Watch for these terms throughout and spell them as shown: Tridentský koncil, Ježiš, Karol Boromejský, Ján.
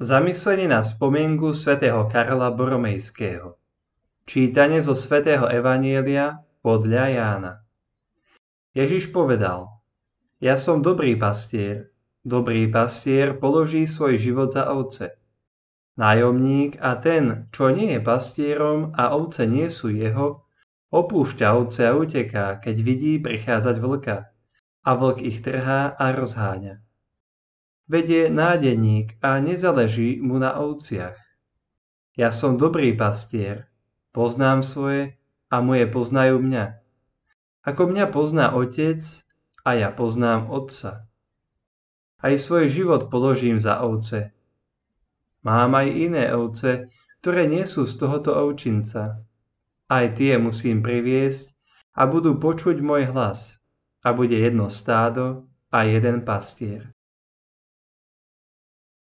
Zamyslenie na spomienku svätého Karola Boromejského. Čítanie zo svätého Evanielia podľa Jána. Ježiš povedal: Ja som dobrý pastier. Dobrý pastier položí svoj život za ovce. Nájomník a ten, čo nie je pastierom a ovce nie sú jeho, opúšťa ovce a uteká, keď vidí prichádzať vlka. A vlk ich trhá a rozháňa. Vedie nádeník a nezáleží mu na ovciach. Ja som dobrý pastier, poznám svoje a moje poznajú mňa. Ako mňa pozná otec a ja poznám otca. Aj svoj život položím za ovce. Mám aj iné ovce, ktoré nie sú z tohoto ovčinca. Aj tie musím priviesť a budú počuť môj hlas a bude jedno stádo a jeden pastier.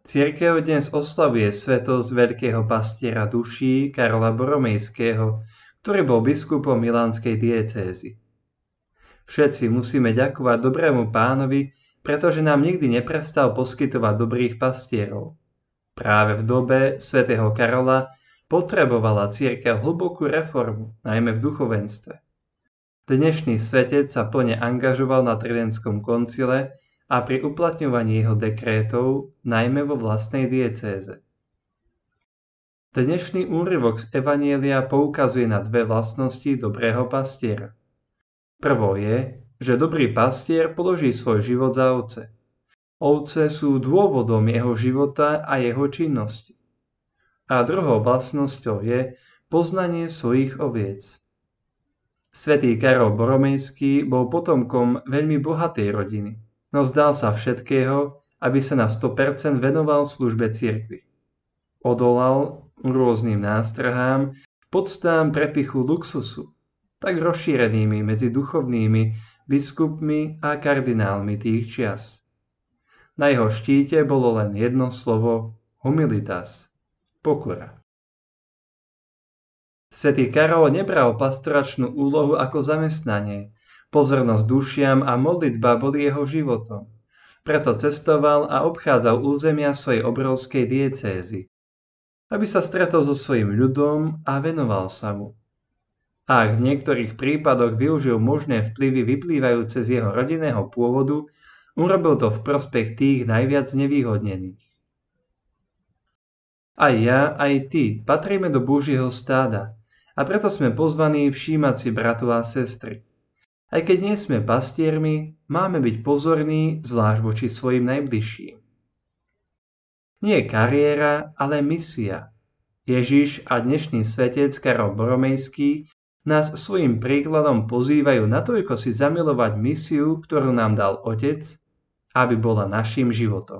Cirkev dnes oslavuje svätosť veľkého pastiera duší Karola Boromejského, ktorý bol biskupom milánskej diecézy. Všetci musíme ďakovať dobrému pánovi, pretože nám nikdy neprestal poskytovať dobrých pastierov. Práve v dobe svätého Karola potrebovala cirkev hlbokú reformu, najmä v duchovenstve. Dnešný svetec sa plne angažoval na Tridentskom koncile a pri uplatňovaní jeho dekrétov, najmä vo vlastnej diecéze. Dnešný úryvok z Evanielia poukazuje na dve vlastnosti dobrého pastiera. Prvo je, že dobrý pastier položí svoj život za ovce. Ovce sú dôvodom jeho života a jeho činnosti. A druhou vlastnosťou je poznanie svojich oviec. Svätý Karol Boromejský bol potomkom veľmi bohatej rodiny, no vzdal sa všetkého, aby sa na 100% venoval službe cirkvi. Odolal rôznym nástrahám, podstám prepichu luxusu, tak rozšírenými medzi duchovnými biskupmi a kardinálmi tých čias. Na jeho štíte bolo len jedno slovo humilitas, pokora. Svätý Karol nebral pastoračnú úlohu ako zamestnanie. Pozornosť dušiam a modlitba boli jeho životom. Preto cestoval a obchádzal územia svojej obrovskej diecézy, aby sa stretol so svojím ľudom a venoval sa mu. A v niektorých prípadoch využil možné vplyvy vyplývajúce z jeho rodinného pôvodu, urobil to v prospech tých najviac znevýhodnených. Aj ja, aj ty patríme do Božieho stáda a preto sme pozvaní všímať si bratov a sestry. Aj keď nie sme pastiermi, máme byť pozorní, zvlášť voči svojim najbližším. Nie kariéra, ale misia. Ježiš a dnešný svätec Karol Boromejský nás svojim príkladom pozývajú natoľko si zamilovať misiu, ktorú nám dal Otec, aby bola našim životom.